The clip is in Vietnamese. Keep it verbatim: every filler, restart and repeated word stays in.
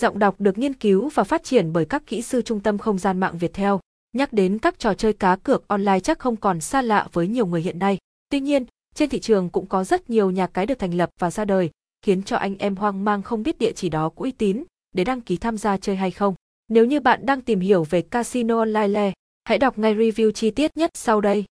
Giọng đọc được nghiên cứu và phát triển bởi các kỹ sư trung tâm không gian mạng Viettel. Nhắc đến các trò chơi cá cược online chắc không còn xa lạ với nhiều người hiện nay. Tuy nhiên, trên thị trường cũng có rất nhiều nhà cái được thành lập và ra đời, khiến cho anh em hoang mang không biết địa chỉ đó có uy tín để đăng ký tham gia chơi hay không. Nếu như bạn đang tìm hiểu về casino online, hãy đọc ngay review chi tiết nhất sau đây.